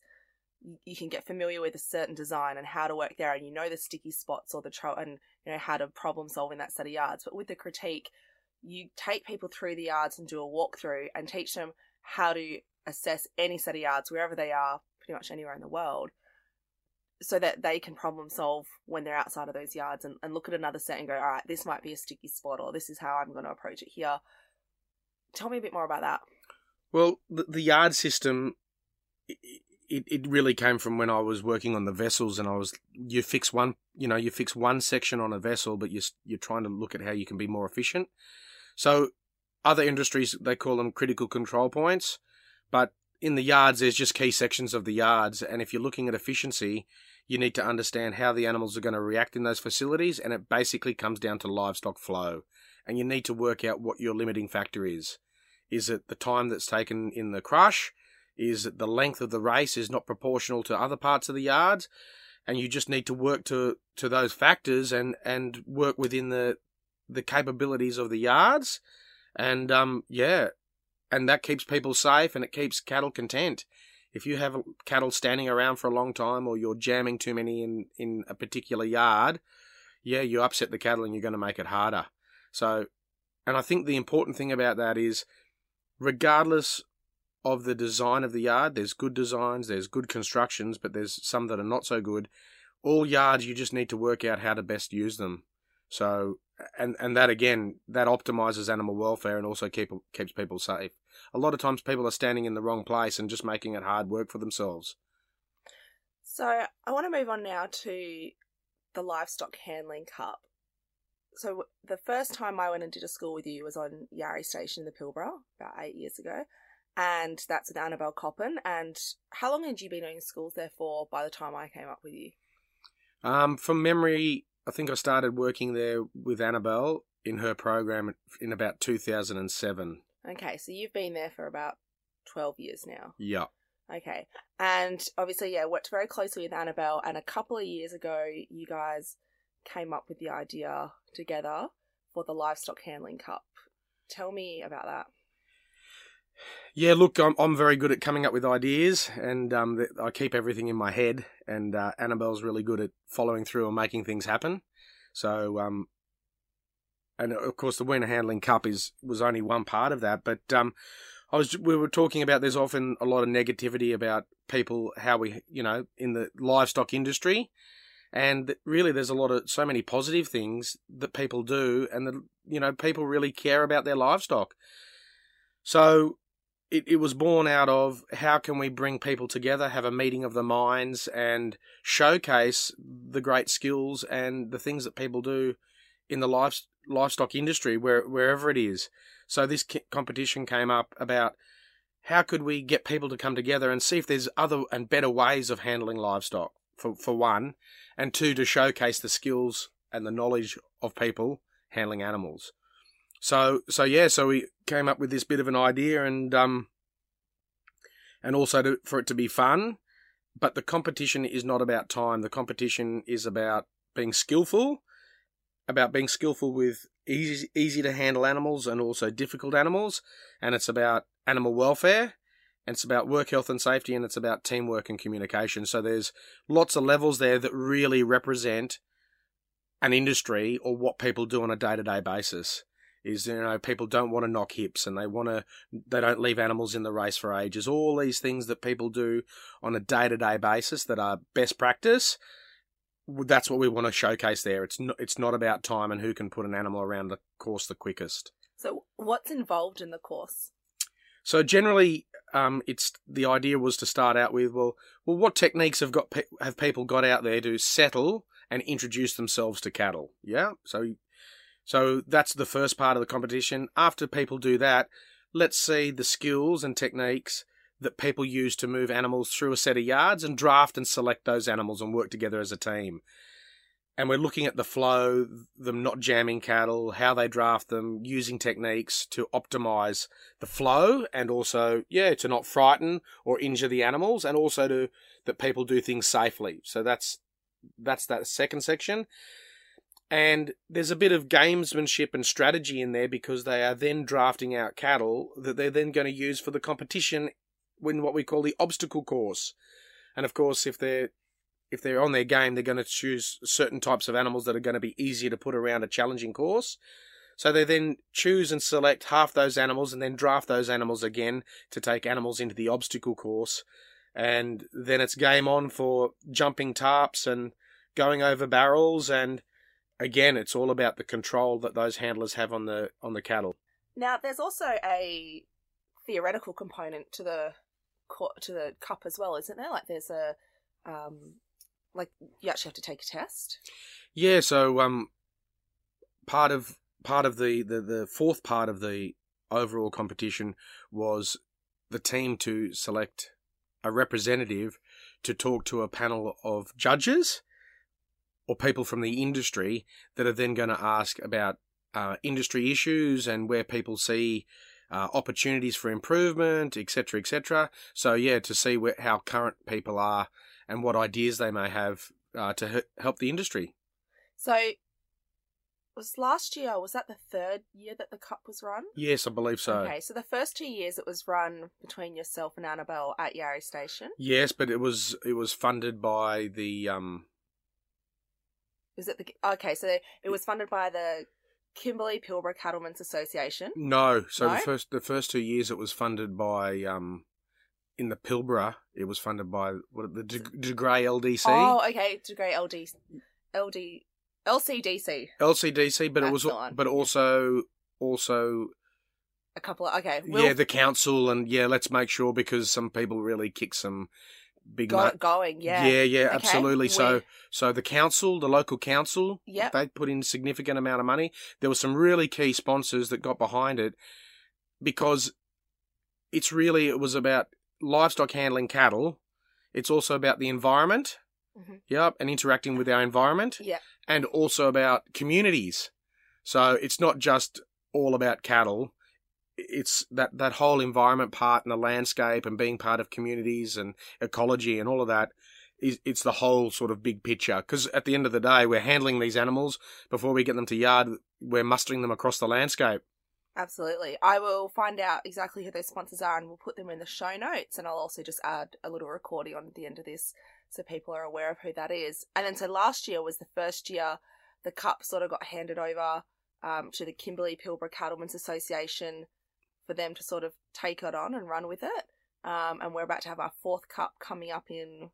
you can get familiar with a certain design and how to work there, and you know the sticky spots or the tro- and you know how to problem solve in that set of yards. But with the critique, you take people through the yards and do a walkthrough and teach them how to assess any set of yards wherever they are, pretty much anywhere in the world, so that they can problem solve when they're outside of those yards and, and look at another set and go, all right, this might be a sticky spot, or this is how I'm going to approach it here. Tell me a bit more about that. Well, the, the yard system... It, It it really came from when I was working on the vessels, and I was you fix one you know you fix one section on a vessel, but you you're trying to look at how you can be more efficient. So Other industries, they call them critical control points, but in the yards, there's just key sections of the yards, and if you're looking at efficiency, you need to understand how the animals are going to react in those facilities, and it basically comes down to livestock flow, and you need to work out what your limiting factor is. Is it the time that's taken in the crush? Is it the length of the race is not proportional to other parts of the yards? And you just need to work to, to those factors and, and work within the the capabilities of the yards. And, um, yeah, and that keeps people safe and it keeps cattle content. If you have cattle standing around for a long time or you're jamming too many in, in a particular yard, yeah, you upset the cattle and you're going to make it harder. So, and I think the important thing about that is regardless of the design of the yard, there's good designs, there's good constructions, but there's some that are not so good. All yards, you just need to work out how to best use them. So, and and that again, that optimizes animal welfare and also keep, keeps people safe. A lot of times people are standing in the wrong place and just making it hard work for themselves. So I want to move on now to the Livestock Handling Cup. So the first time I went and did a school with you was on Yarrie Station in the Pilbara about eight years ago. And that's with Annabelle Coppen. And how long had you been doing schools there for by the time I came up with you? Um, from memory, I think I started working there with Annabelle in her program in about two thousand seven. Okay, so you've been there for about twelve years now. Yeah. Okay. And obviously, yeah, worked very closely with Annabelle. And a couple of years ago, you guys came up with the idea together for the Livestock Handling Cup. Tell me about that. Yeah, look, I'm I'm very good at coming up with ideas, and um, th- I keep everything in my head. And uh, Annabelle's really good at following through and making things happen. So, um, and of course, the Wiener Handling Cup is was only one part of that. But um, I was we were talking about there's often a lot of negativity about people how we you know in the livestock industry, and really there's a lot of so many positive things that people do, and the you know people really care about their livestock. So. It, it was born out of how can we bring people together, have a meeting of the minds and showcase the great skills and the things that people do in the life, livestock industry, where, wherever it is. So this competition came up about how could we get people to come together and see if there's other and better ways of handling livestock, for, for one, and two, to showcase the skills and the knowledge of people handling animals. So, so yeah, so we came up with this bit of an idea and, um, and also to, for it to be fun, but the competition is not about time. The competition is about being skillful, about being skillful with easy, easy to handle animals and also difficult animals. And it's about animal welfare, and it's about work health and safety, and it's about teamwork and communication. So there's lots of levels there that really represent an industry or what people do on a day-to-day basis. Is, you know, people don't want to knock hips and they want to, they don't leave animals in the race for ages. All these things that people do on a day-to-day basis that are best practice, that's what we want to showcase there. It's not, it's not about time and who can put an animal around the course the quickest. So what's involved in the course? So generally, um, it's the idea was to start out with, well, well, what techniques have got pe- have people got out there to settle and introduce themselves to cattle? Yeah, so... So that's the first part of the competition. After people do that, let's see the skills and techniques that people use to move animals through a set of yards and draft and select those animals and work together as a team. And we're looking at the flow, them not jamming cattle, how they draft them, using techniques to optimize the flow and also, yeah, to not frighten or injure the animals and also to that people do things safely. So that's that's that second section. And there's a bit of gamesmanship and strategy in there because they are then drafting out cattle that they're then going to use for the competition in what we call the obstacle course. And of course, if they're if they're on their game, they're going to choose certain types of animals that are going to be easier to put around a challenging course. So they then choose and select half those animals and then draft those animals again to take animals into the obstacle course. And then it's game on for jumping tarps and going over barrels and... Again, it's all about the control that those handlers have on the on the cattle. Now, there's also a theoretical component to the to the cup as well, isn't there? Like, there's a um, like you actually have to take a test. Yeah. So, um, part of part of the, the, the fourth part of the overall competition was the team to select a representative to talk to a panel of judges or people from the industry that are then going to ask about uh, industry issues and where people see uh, opportunities for improvement, et cetera, et cetera. So yeah, to see where, how current people are and what ideas they may have uh, to h- help the industry. So was last year, was that the third year that the cup was run? Yes, I believe so. Okay, so the first two years it was run between yourself and Annabelle at Yarrie Station. Yes, but it was it was funded by the... Um... Is it the Okay, so it was funded by the Kimberley Pilbara Cattlemen's Association? No, so no? the first the first two years it was funded by... Um... In the Pilbara, it was funded by what the DeGray L D C. Oh, okay, DeGray L D C, L D L C D C. L C D C, but That's it was, on. but also, also a couple of okay. We'll, yeah, the council and yeah, let's make sure because some people really kick some big. Got nut. it going, yeah, yeah, yeah, okay. absolutely. We're... So, so the council, the local council, yeah, they put in a significant amount of money. There were some really key sponsors that got behind it because it's really it was about. livestock handling cattle. It's also about the environment, mm-hmm. yep, and interacting with our environment, yeah, and also about communities. So it's not just all about cattle. It's that that whole environment part and the landscape and being part of communities and ecology and all of that. Is it's the whole sort of big picture because at the end of the day, we're handling these animals before we get them to yard. We're mustering them across the landscape. Absolutely. I will find out exactly who those sponsors are and we'll put them in the show notes, and I'll also just add a little recording on the end of this so people are aware of who that is. And then so last year was the first year the cup sort of got handed over um, to the Kimberley Pilbara Cattlemen's Association for them to sort of take it on and run with it. Um, and we're about to have our fourth cup coming up in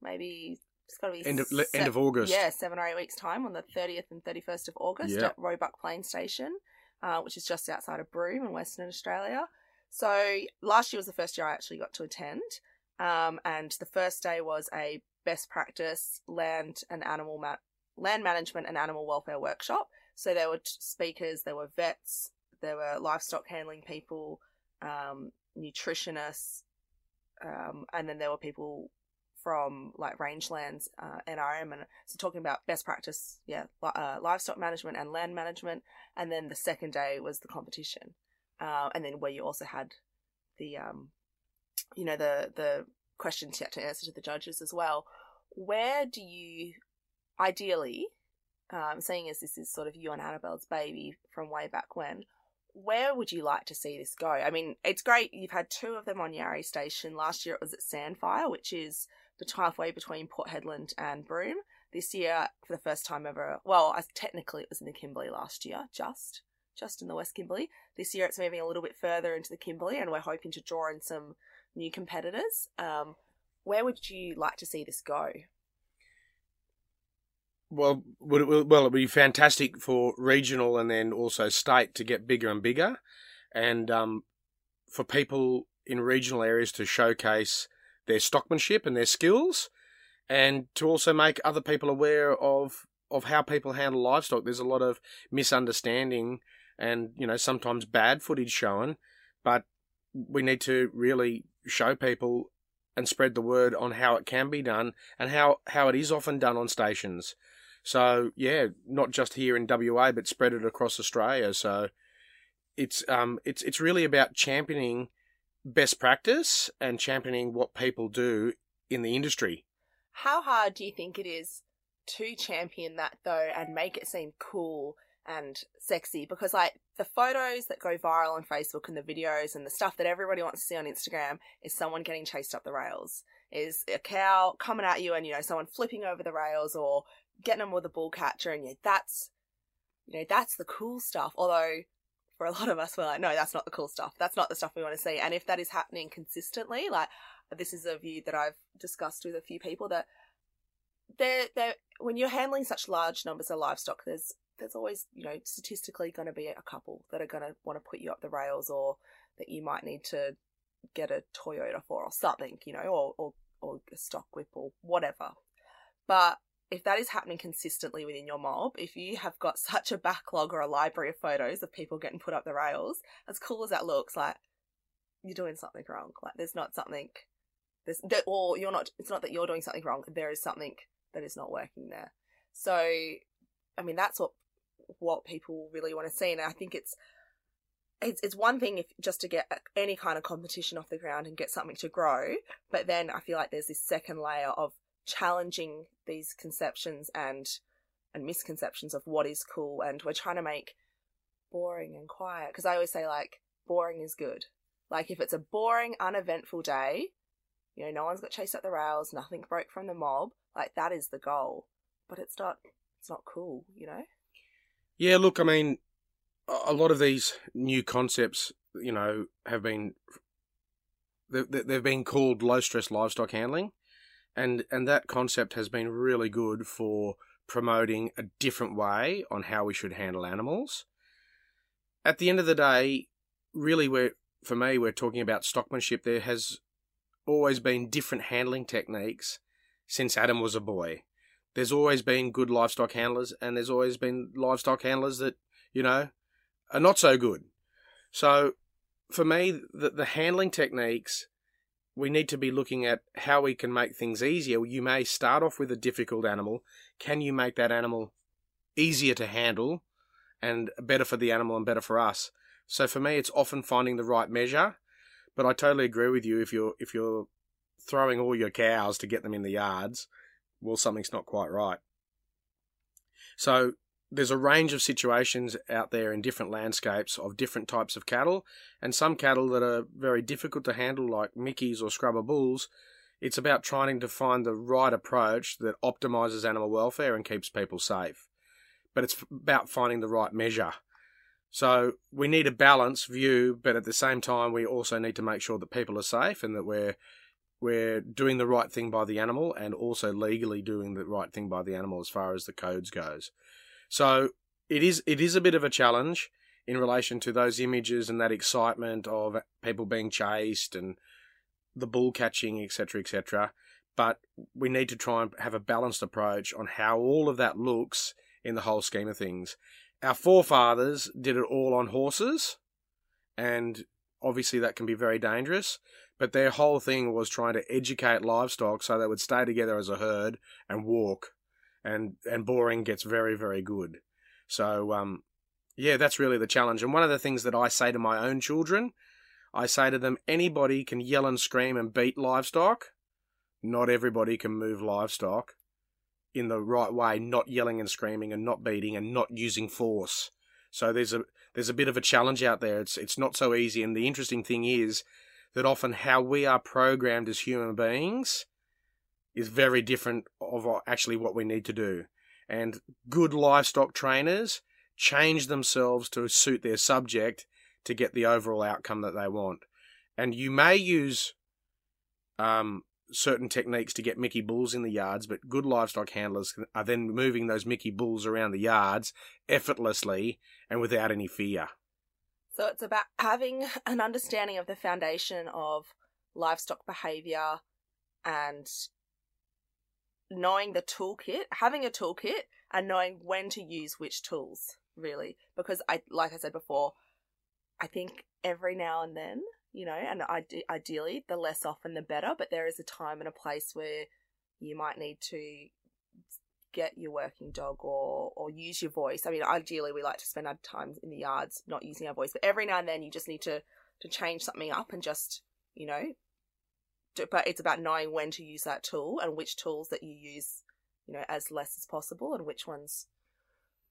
maybe... It's got to be end of, se- end of August. Yeah, seven or eight weeks' time on the thirtieth and thirty-first of August yeah. at Roebuck Plain Station. Uh, which is just outside of Broome in Western Australia. So last year was the first year I actually got to attend. Um, and the first day was a best practice land and animal ma- land management and animal welfare workshop. So there were t- speakers, there were vets, there were livestock handling people, um, nutritionists, um, and then there were people from like rangelands, uh, N R M, and so talking about best practice, yeah, uh, livestock management and land management. And then the second day was the competition, uh, and then where you also had the, um, you know, the the questions you had to answer to the judges as well. Where do you, ideally, um, seeing as this is sort of you and Annabelle's baby from way back when, where would you like to see this go? I mean, it's great. You've had two of them on Yarrie Station. Last year it was at Sandfire, which is halfway between Port Hedland and Broome. This year, for the first time ever, well, technically it was in the Kimberley last year, just, just in the West Kimberley. This year it's moving a little bit further into the Kimberley, and we're hoping to draw in some new competitors. Um, where would you like to see this go? Well, would it, well, it would be fantastic for regional and then also state to get bigger and bigger, and um, for people in regional areas to showcase their stockmanship and their skills, and to also make other people aware of of how people handle livestock. There's a lot of misunderstanding and, you know, sometimes bad footage shown, but we need to really show people and spread the word on how it can be done and how, how it is often done on stations. So, yeah, not just here in W A, but spread it across Australia. So it's um it's it's really about championing best practice and championing what people do in the industry. How hard do you think it is to champion that, though, and make it seem cool and sexy? Because, like, the photos that go viral on Facebook and the videos and the stuff that everybody wants to see on Instagram is someone getting chased up the rails, is a cow coming at you and, you know, someone flipping over the rails or getting them with a bull catcher, and yeah, that's, you know, that's the cool stuff. Although for a lot of us, we're like, no, that's not the cool stuff. That's not the stuff we want to see. And if that is happening consistently, like this is a view that I've discussed with a few people, that they're, they're, when you're handling such large numbers of livestock, there's there's always, you know, statistically going to be a couple that are going to want to put you up the rails, or that you might need to get a Toyota for or something, you know, or or, or a stock whip or whatever. But if that is happening consistently within your mob, if you have got such a backlog or a library of photos of people getting put up the rails, as cool as that looks, like, you're doing something wrong. Like, there's not something, there's, or you're not, it's not that you're doing something wrong, there is something that is not working there. So, I mean, that's what, what people really want to see. And I think it's, It's it's one thing if just to get any kind of competition off the ground and get something to grow, but then I feel like there's this second layer of challenging these conceptions and and misconceptions of what is cool, and we're trying to make boring and quiet, because I always say, like, boring is good. Like, if it's a boring, uneventful day, you know, no one's got chased up the rails, nothing broke from the mob, like, that is the goal. But it's not it's not cool, you know? Yeah, look, I mean, a lot of these new concepts, you know, have been, they've been called low-stress livestock handling, and and that concept has been really good for promoting a different way on how we should handle animals. At the end of the day, really, we're, for me, we're talking about stockmanship. There has always been different handling techniques since Adam was a boy. There's always been good livestock handlers, and there's always been livestock handlers that, you know, are not so good. So for me, the, the handling techniques, we need to be looking at how we can make things easier. You may start off with a difficult animal. Can you make that animal easier to handle and better for the animal and better for us? So for me, it's often finding the right measure, but I totally agree with you. If you're, if you're throwing all your cows to get them in the yards, well, something's not quite right. So there's a range of situations out there in different landscapes of different types of cattle, and some cattle that are very difficult to handle, like Mickeys or scrubber bulls. It's about trying to find the right approach that optimises animal welfare and keeps people safe. But it's about finding the right measure. So we need a balanced view, but at the same time, we also need to make sure that people are safe and that we're, we're doing the right thing by the animal, and also legally doing the right thing by the animal as far as the codes goes. So it is it is a bit of a challenge in relation to those images and that excitement of people being chased and the bull catching, et cetera, et cetera. But we need to try and have a balanced approach on how all of that looks in the whole scheme of things. Our forefathers did it all on horses, and obviously that can be very dangerous, but their whole thing was trying to educate livestock so they would stay together as a herd and walk. And and boring gets very, very good. So, um, yeah, that's really the challenge. And one of the things that I say to my own children, I say to them, anybody can yell and scream and beat livestock. Not everybody can move livestock in the right way, not yelling and screaming and not beating and not using force. So there's a there's a bit of a challenge out there. It's it's not so easy. And the interesting thing is that often how we are programmed as human beings is very different of actually what we need to do. And good livestock trainers change themselves to suit their subject to get the overall outcome that they want. And you may use um, certain techniques to get Mickey bulls in the yards, but good livestock handlers are then moving those Mickey bulls around the yards effortlessly and without any fear. So it's about having an understanding of the foundation of livestock behaviour and knowing the toolkit, having a toolkit, and knowing when to use which tools, really. Because, I, like I said before, I think every now and then, you know, and ide- ideally the less often the better, but there is a time and a place where you might need to get your working dog or, or use your voice. I mean, ideally we like to spend our time in the yards not using our voice, but every now and then you just need to, to change something up and just, you know, but it's about knowing when to use that tool and which tools that you use, you know, as less as possible, and which ones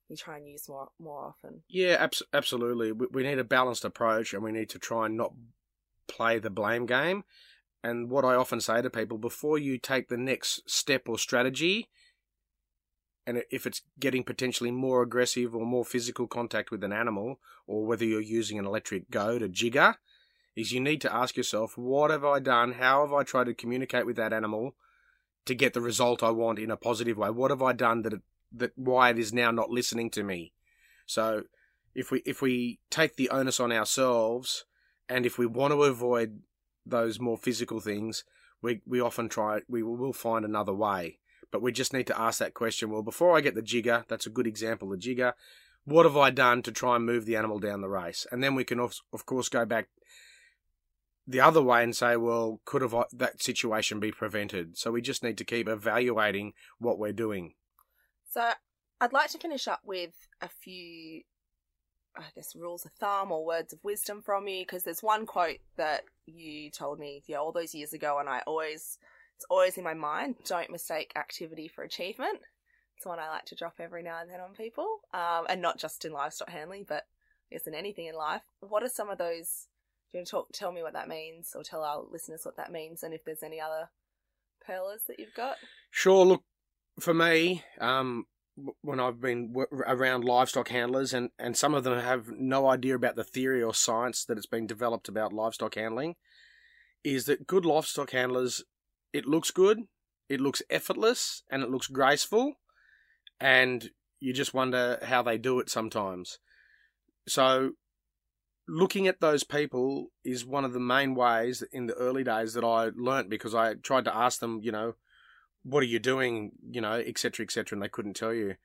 you try and use more more often. Yeah, abs- absolutely. We, we need a balanced approach, and we need to try and not play the blame game. And what I often say to people, before you take the next step or strategy, and if it's getting potentially more aggressive or more physical contact with an animal, or whether you're using an electric goad to jigger, is you need to ask yourself, what have I done? How have I tried to communicate with that animal to get the result I want in a positive way? What have I done that it, that why it is now not listening to me? So if we if we take the onus on ourselves, and if we want to avoid those more physical things, we, we often try, we will find another way. But we just need to ask that question, well, before I get the jigger, that's a good example, the jigger, what have I done to try and move the animal down the race? And then we can, of, of course, go back the other way and say, well, could have I, that situation be prevented? So we just need to keep evaluating what we're doing. So I'd like to finish up with a few, I guess, rules of thumb or words of wisdom from you, because there's one quote that you told me, yeah, all those years ago, and I always... it's always in my mind, don't mistake activity for achievement. It's one I like to drop every now and then on people, um, and not just in livestock handling, but I guess in anything in life. What are some of those, do you want to talk, tell me what that means, or tell our listeners what that means, and if there's any other pearlers that you've got? Sure, look, for me, um, when I've been w- around livestock handlers, and, and some of them have no idea about the theory or science that it's been developed about livestock handling, is that good livestock handlers, it looks good, it looks effortless, and it looks graceful, and you just wonder how they do it sometimes. So looking at those people is one of the main ways in the early days that I learnt, because I tried to ask them, you know, what are you doing, you know, et cetera, et cetera, and they couldn't tell you.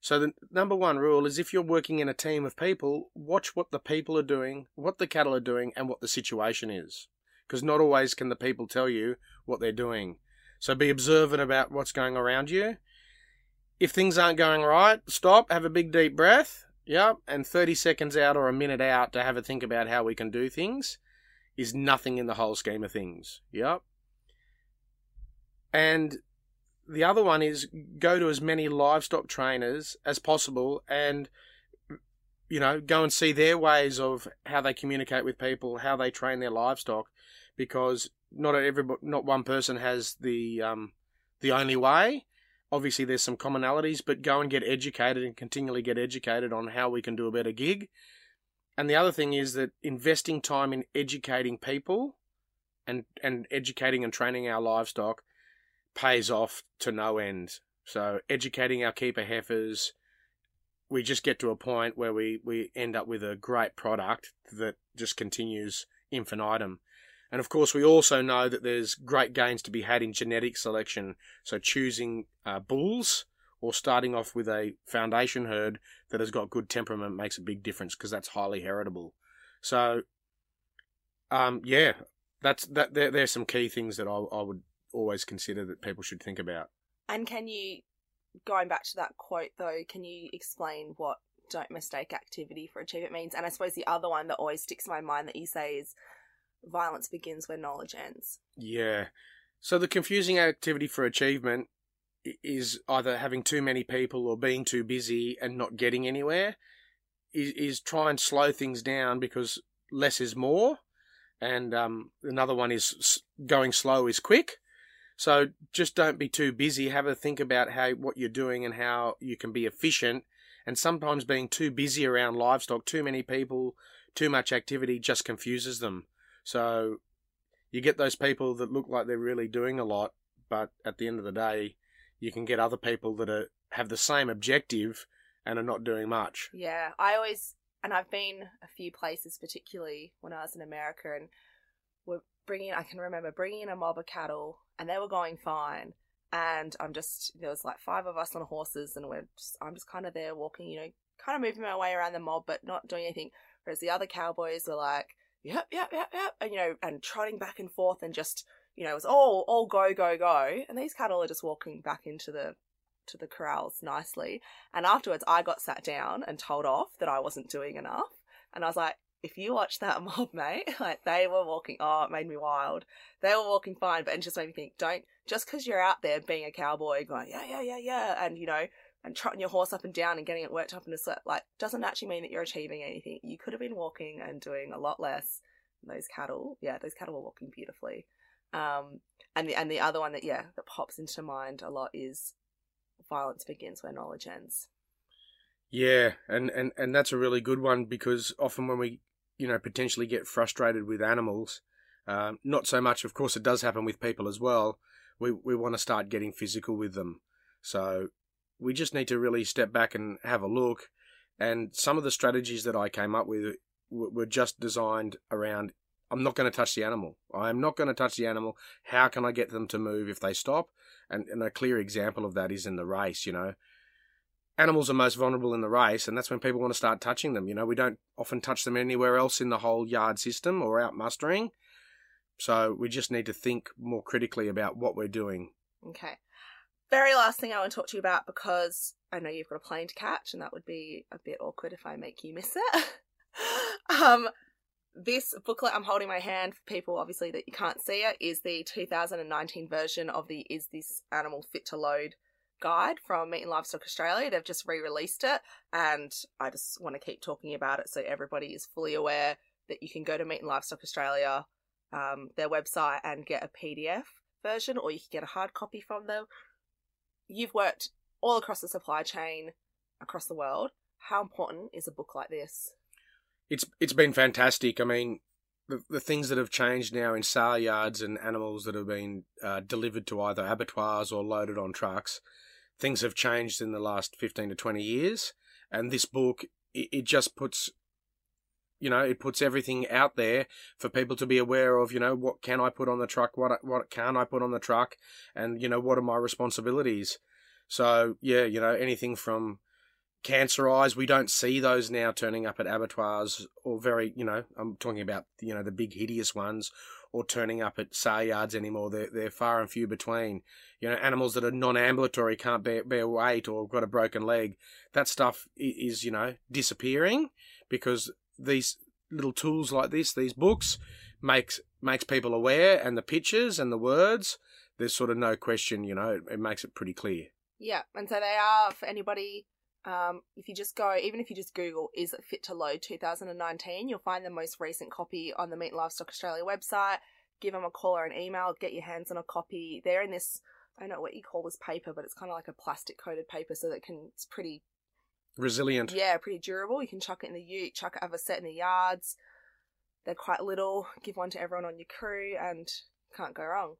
So the number one rule is, if you're working in a team of people, watch what the people are doing, what the cattle are doing, and what the situation is. Because not always can the people tell you what they're doing. So be observant about what's going around you. If things aren't going right, stop, have a big deep breath, yep, and thirty seconds out or a minute out to have a think about how we can do things is nothing in the whole scheme of things, yep. And the other one is go to as many livestock trainers as possible and, you know, go and see their ways of how they communicate with people, how they train their livestock. Because not every, not one person has the um, the only way. Obviously, there's some commonalities, but go and get educated and continually get educated on how we can do a better gig. And the other thing is that investing time in educating people and, and educating and training our livestock pays off to no end. So educating our keeper heifers, we just get to a point where we, we end up with a great product that just continues infinitum. And of course, we also know that there's great gains to be had in genetic selection. So choosing uh, bulls or starting off with a foundation herd that has got good temperament makes a big difference, because that's highly heritable. So, um, yeah, that's that. There, there's some key things that I, I would always consider that people should think about. And can you, going back to that quote though, can you explain what "don't mistake activity for achievement" means? And I suppose the other one that always sticks in my mind that you say is, violence begins where knowledge ends. Yeah. So the confusing activity for achievement is either having too many people or being too busy and not getting anywhere. Is, is try and slow things down, because less is more. And um, another one is going slow is quick. So just don't be too busy. Have a think about how what you're doing and how you can be efficient. And sometimes being too busy around livestock, too many people, too much activity just confuses them. So you get those people that look like they're really doing a lot, but at the end of the day, you can get other people that are, have the same objective and are not doing much. Yeah, I always, and I've been a few places, particularly when I was in America, and we're bringing, I can remember bringing in a mob of cattle, and they were going fine. And I'm just, there was like five of us on horses, and we're just, I'm just kind of there walking, you know, kind of moving my way around the mob, but not doing anything. Whereas the other cowboys were like, yep, yep, yep, yep, and, you know, and trotting back and forth and just, you know, it was all, all go, go, go, and these cattle are just walking back into the, to the corrals nicely, and afterwards I got sat down and told off that I wasn't doing enough, and I was like, if you watch that mob, mate, like, they were walking, oh, it made me wild, they were walking fine, but it just made me think, don't, just because you're out there being a cowboy going, yeah, yeah, yeah, yeah, and, you know, and trotting your horse up and down and getting it worked up in a sweat, like, doesn't actually mean that you're achieving anything. You could have been walking and doing a lot less. Those cattle, yeah, those cattle were walking beautifully. Um, and the and the other one that, yeah, that pops into mind a lot is violence begins where knowledge ends. Yeah, and, and, and that's a really good one, because often when we, you know, potentially get frustrated with animals, um, not so much, of course, it does happen with people as well, we, we want to start getting physical with them. So we just need to really step back and have a look. And some of the strategies that I came up with were just designed around I'm not going to touch the animal. I'm not going to touch the animal. How can I get them to move if they stop? And, and a clear example of that is in the race, you know. Animals are most vulnerable in the race, and that's when people want to start touching them. You know, we don't often touch them anywhere else in the whole yard system or out mustering. So we just need to think more critically about what we're doing. Okay. Very last thing I want to talk to you about, because I know you've got a plane to catch, and that would be a bit awkward if I make you miss it. um... This booklet I'm holding my hand, for people obviously that you can't see it, is the two thousand nineteen version of the Is This Animal Fit to Load guide from Meat and Livestock Australia. They've just re-released it, and I just want to keep talking about it so everybody is fully aware that you can go to Meat and Livestock Australia, um, their website, and get a P D F version, or you can get a hard copy from them. You've worked all across the supply chain across the world. How important is a book like this? It's it's been fantastic. I mean, the, the things that have changed now in sale yards and animals that have been uh, delivered to either abattoirs or loaded on trucks, things have changed in the last fifteen to twenty years. And this book, it, it just puts, you know, it puts everything out there for people to be aware of. You know, what can I put on the truck? What what can't I put on the truck? And, you know, what are my responsibilities? So, yeah, you know, anything from cancer eyes, we don't see those now turning up at abattoirs, or very, you know, I'm talking about, you know, the big hideous ones, or turning up at sale yards anymore. They're, they're far and few between. You know, animals that are non-ambulatory, can't bear, bear weight, or got a broken leg. That stuff is, you know, disappearing, because these little tools like this, these books, makes makes people aware, and the pictures and the words, there's sort of no question, you know, it, it makes it pretty clear. Yeah, and so they are, for anybody... Um, if you just go, even if you just Google Is It Fit to Load two thousand nineteen, you'll find the most recent copy on the Meat and Livestock Australia website. Give them a call or an email, get your hands on a copy. They're in this, I don't know what you call this paper, but it's kind of like a plastic coated paper, so that it can, it's pretty... resilient. Yeah, pretty durable. You can chuck it in the ute, chuck it, have a set in the yards. They're quite little. Give one to everyone on your crew, and can't go wrong.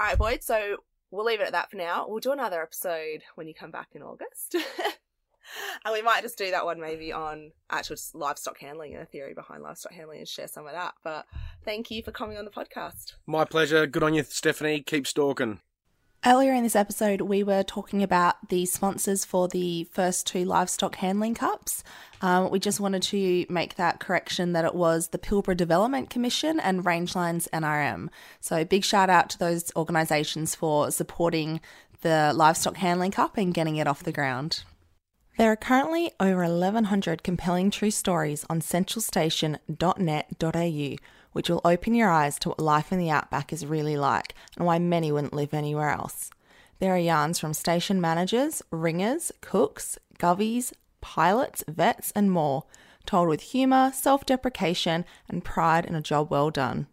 All right, Boyd, so we'll leave it at that for now. We'll do another episode when you come back in August. And we might just do that one maybe on actual just livestock handling and the theory behind livestock handling, and share some of that. But thank you for coming on the podcast. My pleasure. Good on you, Stephanie. Keep stalking. Earlier in this episode, we were talking about the sponsors for the first two livestock handling cups. Um, we just wanted to make that correction that it was the Pilbara Development Commission and Rangelines N R M. So big shout out to those organisations for supporting the livestock handling cup and getting it off the ground. There are currently over eleven hundred compelling true stories on central station dot net dot a u, which will open your eyes to what life in the outback is really like and why many wouldn't live anywhere else. There are yarns from station managers, ringers, cooks, govies, pilots, vets and more, told with humour, self-deprecation and pride in a job well done.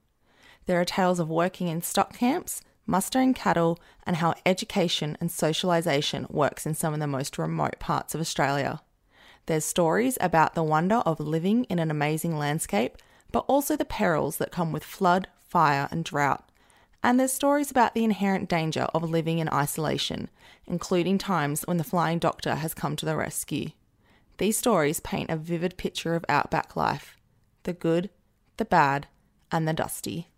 There are tales of working in stock camps, mustering cattle, and how education and socialisation works in some of the most remote parts of Australia. There's stories about the wonder of living in an amazing landscape, but also the perils that come with flood, fire and drought. And there's stories about the inherent danger of living in isolation, including times when the flying doctor has come to the rescue. These stories paint a vivid picture of outback life, the good, the bad and the dusty.